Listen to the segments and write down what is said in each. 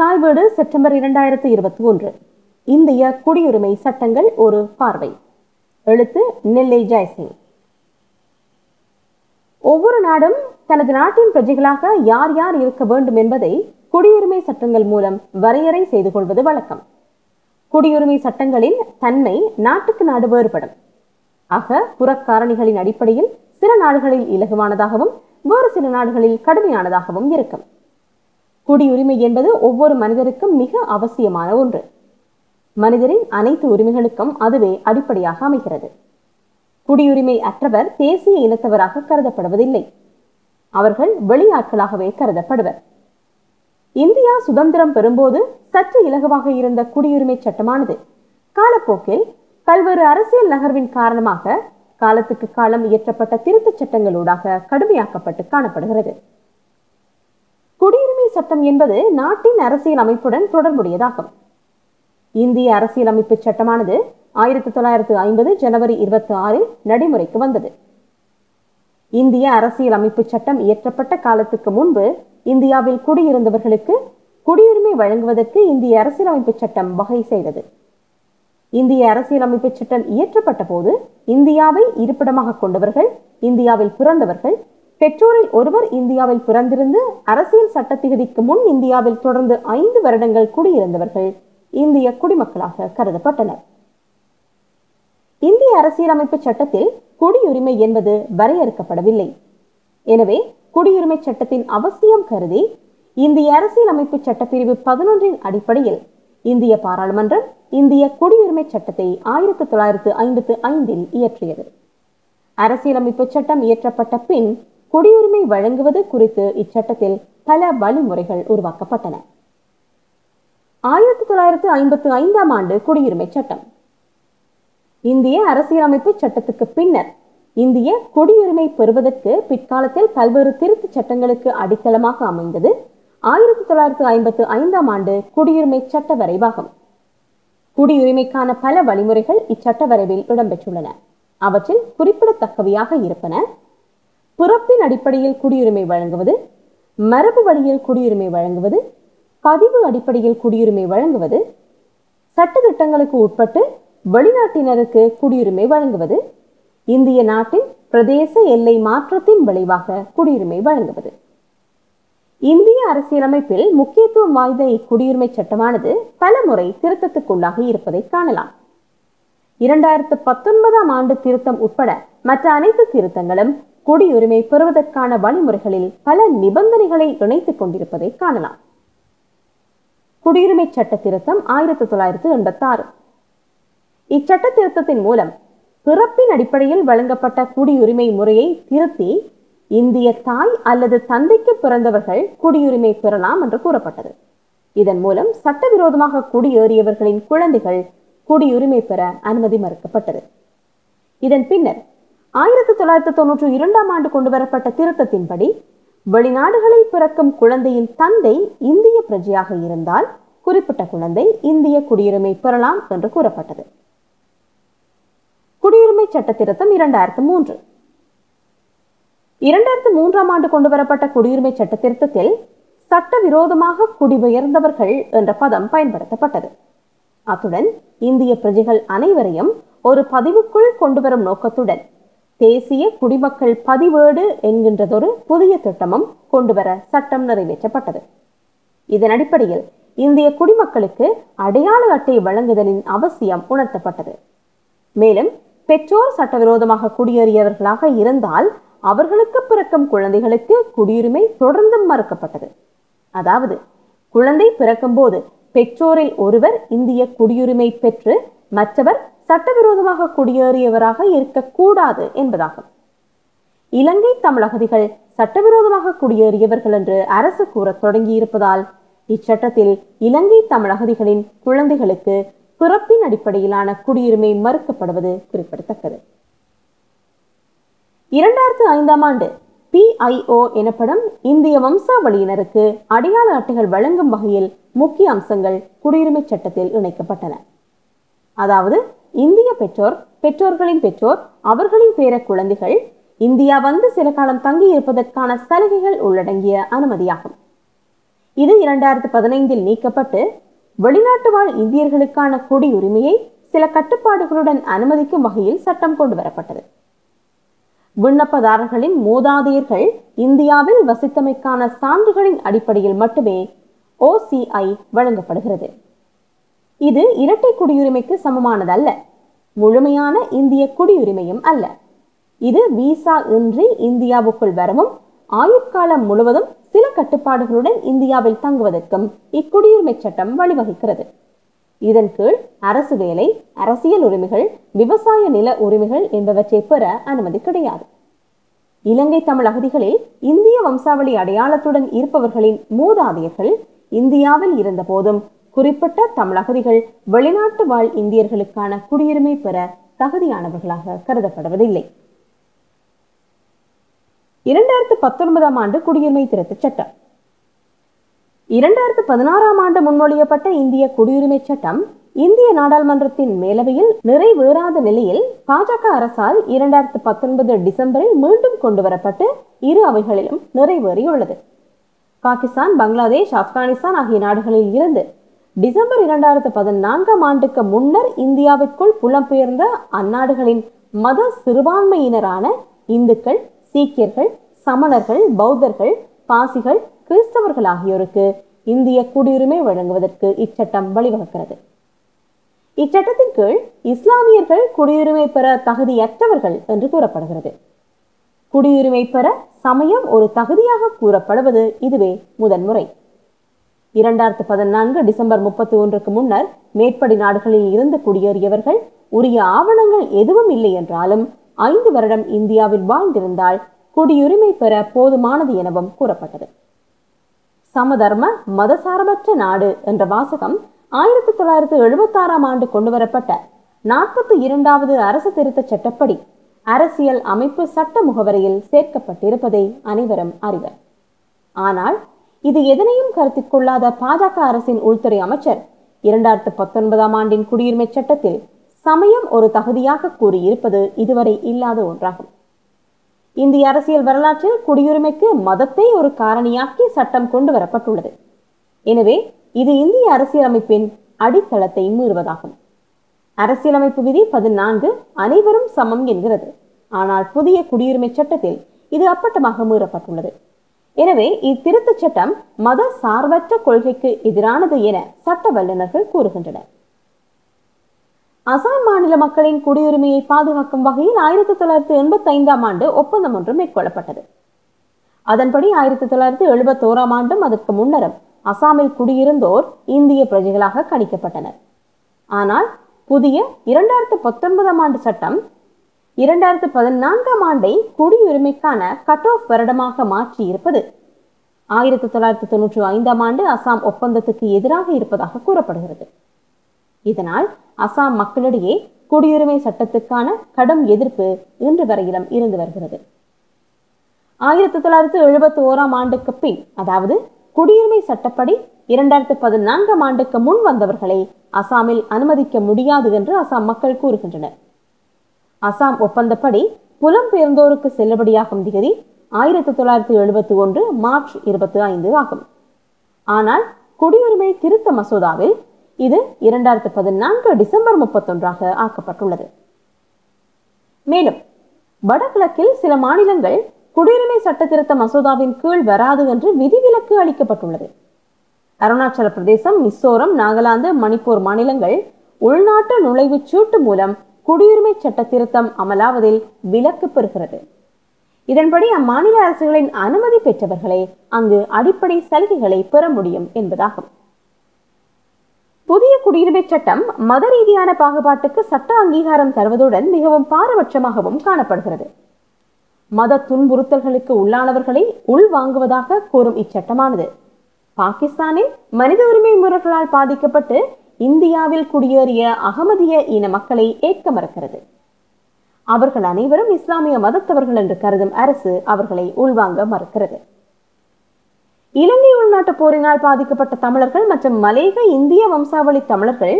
தாய்வீடு September 2021. இந்திய குடியுரிமை சட்டங்கள் ஒரு பார்வை. எழுத்து நெல்லை ஜெயசிங். ஒவ்வொரு நாடும் தனது நாட்டின் பிரஜைகளாக யார் யார் இருக்க வேண்டும் என்பதை குடியுரிமை சட்டங்கள் மூலம் வரையறை செய்து கொள்வது வழக்கம். குடியுரிமை சட்டங்களின் தன்மை நாட்டுக்கு நாடு வேறுபடும். ஆக புறக்காரணிகளின் அடிப்படையில் சில நாடுகளில் இலகுவானதாகவும் வேறு சில நாடுகளில் கடுமையானதாகவும் இருக்கும். குடியுரிமை என்பது ஒவ்வொரு மனிதருக்கும் மிக அவசியமான ஒன்று. மனிதரின் அனைத்து உரிமைகளுக்கும் அதுவே அடிப்படையாக அமைகிறது. குடியுரிமை அற்றவர் தேசிய இனத்தவராக கருதப்படுவதில்லை. அவர்கள் வெளியாட்களாகவே கருதப்படுவர். இந்தியா சுதந்திரம் பெறும்போது சற்று இலகுவாக இருந்த குடியுரிமை சட்டமானது காலப்போக்கில் பல்வேறு அரசியல் நகர்வின் காரணமாக காலத்துக்கு காலம் இயற்றப்பட்ட திருத்தச் சட்டங்களூடாக கடுமையாக்கப்பட்டு காணப்படுகிறது. குடியுரிமை சட்டம் என்பது நாட்டின் அரசியல் அமைப்புடன் தொடர்புடையதாகும். இந்திய அரசியல் அமைப்பு சட்டமானது 1950 ஜனவரி 26 நடைமுறைக்கு வந்தது. இந்திய அரசியல் அமைப்பு சட்டம் இயற்றப்பட்ட காலத்துக்கு முன்பு இந்தியாவில் குடியிருந்தவர்களுக்கு குடியுரிமை வழங்குவதற்கு இந்திய அரசியலமைப்பு சட்டம் வகை செய்தது. இந்திய அரசியலமைப்பு சட்டம் இயற்றப்பட்ட போது இந்தியாவை இருப்பிடமாக கொண்டவர்கள், இந்தியாவில் பிறந்தவர்கள், பெற்றோரில் ஒருவர் இந்தியாவில் பிறந்திருந்து அரசியல் சட்டத்திகதிக்கு முன் இந்தியாவில் தொடர்ந்து 5 வருடங்கள் குடியிருந்தவர்கள் இந்திய குடிமக்களாக கருதப்பட்டனர். இந்திய அரசியலமைப்பு சட்டத்தில் குடியுரிமை என்பது வரையறுக்கப்படவில்லை. எனவே குடியுரிமை சட்டத்தின் அவசியம் கருதி இந்திய அரசியலமைப்பு சட்டப்பிரிவு 11-இன் அடிப்படையில் இந்திய பாராளுமன்றம் இந்திய குடியுரிமை சட்டத்தை 1955-இல் இயற்றியது. அரசியலமைப்பு சட்டம் இயற்றப்பட்ட பின் குடியுரிமை வழங்குவது குறித்து இச்சட்டத்தில் பல வழிமுறைகள் உருவாக்கப்பட்டன. 1955-ஆம் ஆண்டு குடியுரிமை சட்டம். இந்திய அரசியலமைப்பு சட்டத்துக்கு பின்னர் இந்திய குடியுரிமை பெறுவதற்கு பிற்காலத்தில் பல்வேறு திருத்தச் சட்டங்களுக்கு அடித்தளமாக அமைந்தது 1955-ஆம் ஆண்டு குடியுரிமை சட்ட வரைவாகும். குடியுரிமைக்கான பல வழிமுறைகள் இச்சட்ட வரைவில் இடம்பெற்றுள்ளன. அவற்றில் குறிப்பிடத்தக்கவையாக இருப்பன: பிறப்பின் அடிப்படையில் குடியுரிமை வழங்குவது, மரபு வழியில் குடியுரிமை வழங்குவது, பதிவு அடிப்படையில் குடியுரிமை வழங்குவது, சட்ட திட்டங்களுக்கு உட்பட்டு வெளிநாட்டினருக்கு குடியுரிமை வழங்குவது, இந்திய நாட்டின் பிரதேச எல்லை மாற்றத்தின் விளைவாக குடியுரிமை வழங்குவது. இந்திய அரசியலமைப்பில் முக்கியத்துவம் வாய்ந்த இக்குடியுரிமை சட்டமானது பல முறை திருத்தத்துக்குள்ளாகி இருப்பதை காணலாம். 2019-ஆம் ஆண்டு திருத்தம் உட்பட மற்ற அனைத்து திருத்தங்களும் குடியுரிமை பெறுவதற்கான வழிமுறைகளில் பல நிபந்தனைகளை இணைத்துக் கொண்டிருப்பதை காணலாம். குடியுரிமை சட்ட திருத்தம் 1986. இச்சட்ட திருத்தத்தின் மூலம் பிறப்பின் அடிப்படையில் வழங்கப்பட்ட குடியுரிமை முறையை திருத்தி இந்திய தாய் அல்லது தந்தைக்கு பிறந்தவர்கள் குடியுரிமை பெறலாம் என்று கூறப்பட்டது. இதன் மூலம் சட்டவிரோதமாக குடியேறியவர்களின் குழந்தைகள் குடியுரிமை பெற அனுமதி மறுக்கப்பட்டது. இதன் பின்னர் 1992-ஆம் ஆண்டு கொண்டு வரப்பட்ட திருத்தத்தின்படி வெளிநாடுகளில் பிறக்கும் குழந்தையின் தந்தை இந்திய பிரஜையாக இருந்தால் குறிப்பிட்ட குழந்தை இந்திய குடியுரிமை பெறலாம் என்று கூறப்பட்டது. குடியுரிமை சட்ட திருத்தம் 2003. 2003-ஆம் ஆண்டு கொண்டு வரப்பட்ட குடியுரிமை சட்ட திருத்தத்தில் சட்டவிரோதமாக குடிபெயர்ந்தவர்கள் என்ற பதம் பயன்படுத்தப்பட்டது. அத்துடன் இந்திய பிரஜைகள் அனைவரையும் ஒரு பதிவுக்குள் கொண்டுவரும் நோக்கத்துடன் தேசிய குடிமக்கள் பதிவேடு என்கின்றதொரு புதிய திட்டமும் கொண்டுவர சட்டம் நிறைவேற்றப்பட்டது. இதன் அடிப்படையில் இந்திய குடிமக்களுக்கு அடையாள அட்டை வழங்குதலின் அவசியம் உணர்த்தப்பட்டது. மேலும் பெற்றோர் சட்டவிரோதமாக குடியேறியவர்களாக இருந்தால் அவர்களுக்கு பிறக்கும் குழந்தைகளுக்கு குடியுரிமை தொடர்ந்தும் மறுக்கப்பட்டது. அதாவது குழந்தை பிறக்கும் போது பெற்றோரில் ஒருவர் இந்திய குடியுரிமை பெற்று மற்றவர் சட்டவிரோதமாக குடியேறியவராக இருக்கக்கூடாது என்பதாகும். இலங்கை தமிழ் அகதிகள் சட்டவிரோதமாக குடியேறியவர்கள் என்று அரசு கூற தொடங்கியிருப்பதால் இச்சட்டத்தில் இலங்கை தமிழ் அகதிகளின் குழந்தைகளுக்கு பிறப்பின் அடிப்படையிலான குடியுரிமை மறுக்கப்படுவது குறிப்பிடத்தக்கது. 2005-ஆம் ஆண்டு PIO எனப்படும் இந்திய வம்சாவளியினருக்கு அடையாள அட்டைகள் வழங்கும் வகையில் முக்கிய அம்சங்கள் குடியுரிமை சட்டத்தில் இணைக்கப்பட்டன. அதாவது இந்திய பெற்றோர்களின் பெற்றோர், அவர்களின் பேர குழந்தைகள் இந்தியா வந்து சில காலம் தங்கி இருப்பதற்கான சலுகைகள் உள்ளடங்கிய அனுமதியாகும். இது 2015 நீக்கப்பட்டு வெளிநாட்டு வாழ் இந்தியர்களுக்கான குடியுரிமையை சில கட்டுப்பாடுகளுடன் அனுமதிக்கும் வகையில் சட்டம் கொண்டு வரப்பட்டது. விண்ணப்பதாரர்களின் மூதாதையர்கள் இந்தியாவில் வசித்தமைக்கான சான்றுகளின் அடிப்படையில் மட்டுமே OCI வழங்கப்படுகிறது. இது இரட்டை குடியுரிமைக்கு சமமானதல்ல, முழுமையான இந்திய குடியுரிமையும் அல்ல. இது விசா இன்றி இந்தியாவுக்குள் வரவும் ஆயுட்காலம் முழுவதும் சில கட்டுப்பாடுகளுடன் இந்தியாவில் தங்குவதற்கும் இக்குடியுரிமை சட்டம் வழிவகுக்கிறது. இதன் கீழ் அரசு வேலை, அரசியல் உரிமைகள், விவசாய நில உரிமைகள் என்பவற்றை பெற அனுமதி கிடையாது. இலங்கை தமிழ் அகதிகளில் இந்திய வம்சாவளி அடையாளத்துடன் இருப்பவர்களின் மூதாதையர்கள் இந்தியாவில் இருந்த போதும் குறிப்பிட்ட தமிழ் அகதிகள் வெளிநாட்டு வாழ் இந்தியர்களுக்கான குடியுரிமை பெற தகுதியானவர்களாக கருதப்படுவதில்லை. 2019 ஆண்டு குடியுரிமை திருத்தச் சட்டம். 2016 ஆண்டு முன்மொழியப்பட்ட இந்திய குடியுரிமை சட்டம் இந்திய நாடாளுமன்றத்தின் மேலவையில் நிறைவேறாத நிலையில் பாஜக அரசால் 2019 டிசம்பரில் மீண்டும் கொண்டுவரப்பட்டு இரு அவைகளிலும் நிறைவேறியுள்ளது. பாகிஸ்தான், பங்களாதேஷ், ஆப்கானிஸ்தான் ஆகிய நாடுகளில் இருந்து டிசம்பர் 2014 ஆண்டுக்கு முன்னர் இந்தியாவிற்குள் புலம்பெயர்ந்த அந்நாடுகளின் மத சிறுபான்மையினரான இந்துக்கள், சீக்கியர்கள், சமணர்கள், பௌத்தர்கள், பாசிகள், கிறிஸ்தவர்கள் ஆகியோருக்கு இந்திய குடியுரிமை வழங்குவதற்கு இச்சட்டம் வழிவகுக்கிறது. இச்சட்டத்தின் கீழ் இஸ்லாமியர்கள் குடியுரிமை பெற தகுதியற்றவர்கள் என்று கூறப்படுகிறது. குடியுரிமை பெற சமயம் ஒரு தகுதியாக கூறப்படுவது இதுவே முதன்முறை. 2014 டிசம்பர் 31 முன்னர் மேற்படி நாடுகளில் இருந்து குடியேறியவர்கள் உரிய ஆவணங்கள் எதுவும் இல்லை என்றாலும் 5 வருடம் இந்தியாவில் வாழ்ந்திருந்தால் குடியுரிமை பெற போதுமானது எனவும் கூறப்பட்டது. சமதர்ம மதசார்பற்ற நாடு என்ற வாசகம் 1976 ஆண்டு கொண்டுவரப்பட்ட 42வது அரசு திருத்த சட்டப்படி அரசியல் அமைப்பு சட்ட முகவரையில் சேர்க்கப்பட்டிருப்பதை அனைவரும் அறிவர். ஆனால் இது எதனையும் கருத்தில் கொள்ளாத பாஜக அரசின் உள்துறை அமைச்சர் 2019 ஆண்டின் குடியுரிமை சட்டத்தில் சமயம் ஒரு தகுதியாக கூறியிருப்பது இதுவரை இல்லாத ஒன்றாகும். இந்திய அரசியல் வரலாற்றில் குடியுரிமைக்கு மதத்தை ஒரு காரணியாக்கி சட்டம் கொண்டு வரப்பட்டுள்ளது. எனவே இது இந்திய அரசியலமைப்பின் அடித்தளத்தை மீறுவதாகும். அரசியலமைப்பு விதி 14 அனைவரும் சமம் என்கிறது. ஆனால் புதிய குடியுரிமை சட்டத்தில் இது அப்பட்டமாக மீறப்பட்டுள்ளது. எனவே இத்திருத்த சட்டம் மத சார்பற்ற கொள்கைக்கு எதிரானது என சட்ட வல்லுநர்கள் கூறுகின்றனர். அசாம் மாநில மக்களின் குடியுரிமையை பாதுகாக்கும் வகையில் 1985 ஆண்டு ஒப்பந்தம் ஒன்று மேற்கொள்ளப்பட்டது. அதன்படி 1971 ஆண்டும் அதற்கு முன்னரும் அசாமில் குடியிருந்தோர் இந்திய பிரஜைகளாக கணிக்கப்பட்டனர். ஆனால் புதிய 2019 ஆண்டு சட்டம் 2014 ஆண்டை குடியுரிமைக்கான கட் ஆஃப் வருடமாக மாற்றி இருப்பது 1995 ஆண்டு அசாம் ஒப்பந்தத்துக்கு எதிராக இருப்பதாக கூறப்படுகிறது. இதனால் அசாம் மக்களிடையே குடியுரிமை சட்டத்துக்கான கடும் எதிர்ப்பு இன்று வரையிலும் இருந்து வருகிறது. 1971 ஆண்டுக்கு பின், அதாவது குடியுரிமை சட்டப்படி 2014 ஆண்டுக்கு முன் வந்தவர்களை அசாமில் அனுமதிக்க முடியாது என்று அசாம் மக்கள் கூறுகின்றனர். அசாம் ஒப்பந்தப்படி புலம்பெயர்ந்தோருக்கு செல்லுபடியாகும் திகதி 1971 மார்ச் 25 ஆகும். ஆனால் குடியுரிமை திருத்த மசோதாவில் இது 2014 டிசம்பர் 31 ஆக்கப்பட்டுள்ளது. மேலும் வடகிழக்கில் சில மாநிலங்கள் குடியுரிமை சட்ட திருத்த மசோதாவின் கீழ் வராது என்று விதிவிலக்கு அளிக்கப்பட்டுள்ளது. அருணாச்சல பிரதேசம், மிசோரம், நாகாலாந்து, மணிப்பூர் மாநிலங்கள் உள்நாட்டு நுழைவுச் சீட்டு மூலம் குடியுரிமை சட்ட திருத்தம் அமலாவதில் விலக்கு பெறுகிறது. இதன்படி அம்மாநில அரசுகளின் அனுமதி பெற்றவர்களே அங்கு அடிப்படை சலுகைகளை பெற முடியும் என்பதாகும். புதிய குடியுரிமை சட்டம் மத ரீதியான பாகுபாட்டுக்கு சட்ட அங்கீகாரம் தருவதுடன் மிகவும் பாரபட்சமாகவும் காணப்படுகிறது. மத துன்புறுத்தல்களுக்கு உள்ளானவர்களை உள்வாங்குவதாக கூறும் இச்சட்டமானது பாகிஸ்தானில் மனித உரிமை முறைகளால் பாதிக்கப்பட்டு இந்தியாவில் குடியேறிய அகமதிய இன மக்களை ஏற்க மறுக்கிறது. அவர்கள் அனைவரும் இஸ்லாமிய மதத்தவர்கள் என்று கருதும் அரசு அவர்களை உள்வாங்க மறுக்கிறது. இலங்கை உள்நாட்டு போரினால் பாதிக்கப்பட்ட தமிழர்கள் மற்றும் மலேக இந்திய வம்சாவளி தமிழர்கள்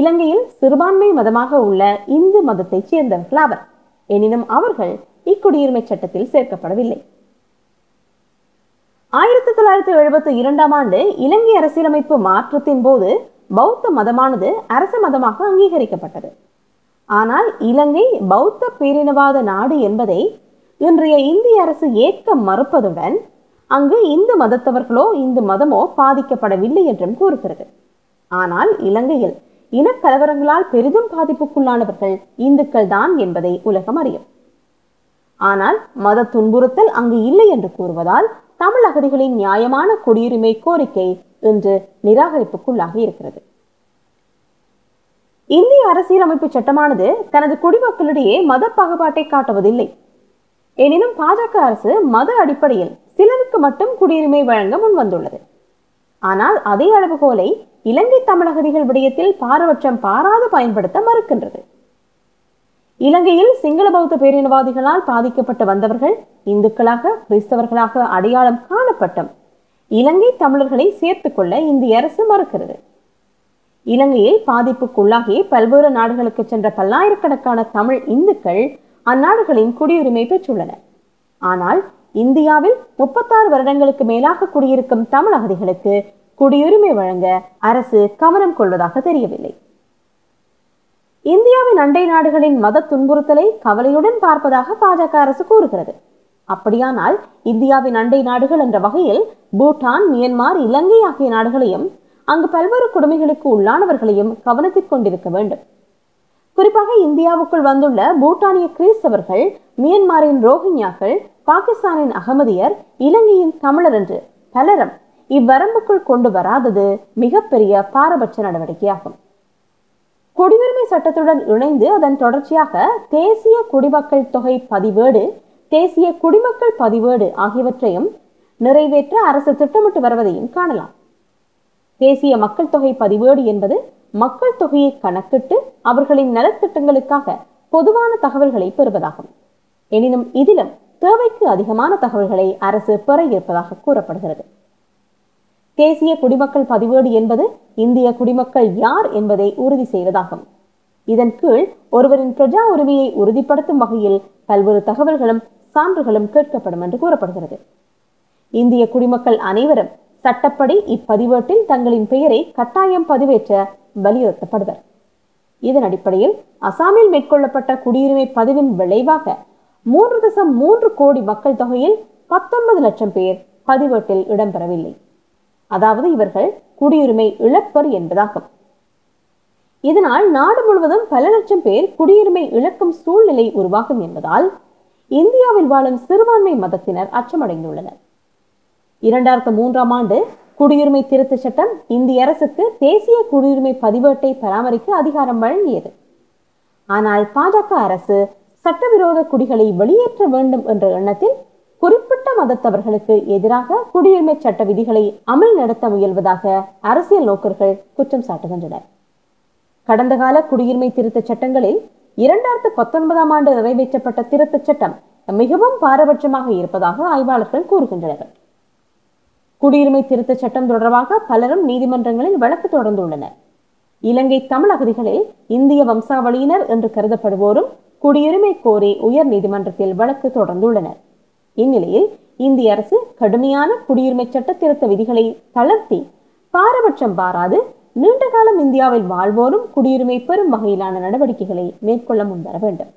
இலங்கையில் சிறுபான்மை மதமாக உள்ள இந்து மதத்தைச் சேர்ந்தவர்கள் ஆவர். எனினும் அவர்கள் இக்குடியுரிமை சட்டத்தில் சேர்க்கப்படவில்லை. 1972 ஆம் ஆண்டு இலங்கை அரசியலமைப்பு மாற்றத்தின் போது பௌத்த மதமானது அரச மதமாக அங்கீகரிக்கப்பட்டது. ஆனால் இலங்கை பௌத்த பேரினவாத நாடு என்பதை இன்றைய இந்திய அரசு ஏற்க மறுப்பதுடன் அங்கு இந்து மதத்தவர்களோ இந்து மதமோ பாதிக்கப்படவில்லை என்றும் கூறுகிறது. ஆனால் இலங்கையில் இனக்கலவரங்களால் பெரிதும் பாதிப்புக்குள்ளானவர்கள் இந்துக்கள் தான் என்பதை உலகம் அறியும். ஆனால் மத துன்புறுத்தல் அங்கு இல்லை என்று கூறுவதால் தமிழ் அகதிகளின் நியாயமான குடியுரிமை கோரிக்கை இன்று நிராகரிப்புக்குள்ளாகி இருக்கிறது. இந்திய அரசியலமைப்பு சட்டமானது தனது குடிமக்களிடையே மத பாகுபாட்டை காட்டுவதில்லை. எனினும் பாஜக அரசு மத அடிப்படையில் சிலருக்கு மட்டும் குடியுரிமை வழங்க முன் வந்துள்ளது. ஆனால் அதே அளவுகோலை இலங்கை தமிழகதிகள் விடயத்தில் பாரபட்சம் பாராது பயன்படுத்த மறுக்கின்றது. இலங்கையில் சிங்கள பௌத்த பேரினவாதிகளால் பாதிக்கப்பட்டு வந்தவர்கள் இந்துக்களாக கிறிஸ்தவர்களாக அடையாளம் காணப்பட்டும் இலங்கை தமிழர்களை சேர்த்துக்கொள்ள இந்திய அரசு மறுக்கிறது. இலங்கையில் பாதிப்புக்குள்ளாகி பல்வேறு நாடுகளுக்கு சென்ற பல்லாயிரக்கணக்கான தமிழ் இந்துக்கள் அந்நாடுகளின் குடியுரிமை பெற்றுள்ளனர். ஆனால் இந்தியாவில் 36 வருடங்களுக்கு மேலாக குடியிருக்கும் தமிழ் அகதிகளுக்கு குடியுரிமை வழங்க அரசு கவனம் கொள்வதாக தெரியவில்லை. இந்தியாவின் அண்டை நாடுகளின் மத துன்புறுத்தலை கவலையுடன் பார்ப்பதாக பாஜக அரசு கூறுகிறது. அப்படியானால் இந்தியாவின் அண்டை நாடுகள் என்ற வகையில் பூட்டான், மியான்மர், இலங்கை ஆகிய நாடுகளையும் அங்கு பல்வேறு கொடுமைகளுக்கு உள்ளானவர்களையும் கவனத்தில் கொண்டிருக்க வேண்டும். குறிப்பாக இந்தியாவுக்குள் வந்துள்ள பூட்டானிய கிறிஸ்தவர்கள், மியான்மரின் ரோஹிங்யாக்கள், பாகிஸ்தானின் அகமதியர், இலங்கையின் தமிழர் என்று பலரும் இவ்வரம்புக்குள் கொண்டு வராதது மிகப்பெரிய பாரபட்ச நடவடிக்கையாகும். குடியுரிமை சட்டத்துடன் இணைந்து அதன் தொடர்ச்சியாக தேசிய குடிமக்கள் தொகை பதிவேடு, தேசிய குடிமக்கள் பதிவேடு ஆகியவற்றையும் நிறைவேற்ற அரசு திட்டமிட்டு வருவதையும் காணலாம். தேசிய மக்கள் தொகை பதிவேடு என்பது மக்கள் தொகையை கணக்கிட்டு அவர்களின் நலத்திட்டங்களுக்காக பொதுவான தகவல்களை பெறுவதாகும். எனினும் இதிலும் தேவைக்கு அதிகமான தகவல்களை அரசு பெற இருப்பதாக கூறப்படுகிறது. தேசிய குடிமக்கள் பதிவேடு என்பது இந்திய குடிமக்கள் யார் என்பதை உறுதி செய்வதாகும். இதன் கீழ் ஒருவரின் பிரஜா உரிமையை உறுதிப்படுத்தும் வகையில் பல்வேறு தகவல்களும் சான்றுகளும் கேட்கப்படும் என்று கூறப்படுகிறது. இந்திய குடிமக்கள் அனைவரும் சட்டப்படி இப்பதிவேட்டில் தங்களின் பெயரை கட்டாயம் பதிவேற்ற வலியுறுத்தப்படுவர். இதன் அடிப்படையில் அசாமில் மேற்கொள்ளப்பட்ட குடியுரிமை பதிவின் விளைவாக 3.3 கோடி மக்கள் தொகையில் 19 லட்சம் பேர் பதிவேட்டில் இடம்பெறவில்லை. அதாவது இவர்கள் குடியுரிமை இழப்பர் என்பதாகும். இதனால் நாடு முழுவதும் பல லட்சம் பேர் குடியுரிமை இழக்கும் சூழ்நிலை உருவாகும் என்பதால் இந்தியாவில் வாழும் சிறுபான்மை மதத்தினர் அச்சமடைந்துள்ளனர். 2003 ஆம் ஆண்டு குடியுரிமை திருத்த சட்டம் இந்திய அரசுக்கு தேசிய குடியுரிமை பதிவேட்டை பராமரிக்க அதிகாரம் வழங்கியது. ஆனால் பாஜக அரசு சட்டவிரோத குடிகளை வெளியேற்ற வேண்டும் என்ற எண்ணத்தில் குறிப்பிட்ட மதத்தவர்களுக்கு எதிராக குடியுரிமை சட்ட விதிகளை அமல் நடத்த முயல்வதாக அரசியல் நோக்கர்கள் குற்றம் சாட்டுகின்றனர். கடந்த கால குடியுரிமை திருத்தச் சட்டங்களில் 2019 ஆம் ஆண்டு நிறைவேற்றப்பட்ட திருத்தச் சட்டம் மிகவும் பாரபட்சமாக இருப்பதாக ஆய்வாளர்கள் கூறுகின்றனர். குடியுரிமை திருத்தச் சட்டம் தொடர்பாக பலரும் நீதிமன்றங்களில் வழக்கு தொடர்ந்துள்ளனர். இலங்கை தமிழ் அகதிகளில் இந்திய வம்சாவளியினர் என்று கருதப்படுவோரும் குடியுரிமை கோரி உயர் நீதிமன்றத்தில் வழக்கு தொடர்ந்துள்ளனர். இந்நிலையில் இந்திய அரசு கடுமையான குடியுரிமை சட்ட திருத்த விதிகளை தளர்த்தி பாரபட்சம் பாராது நீண்டகாலம் இந்தியாவில் வாழ்வோரும் குடியுரிமை பெறும் வகையிலான நடவடிக்கைகளை மேற்கொள்ள முன்வர வேண்டும்.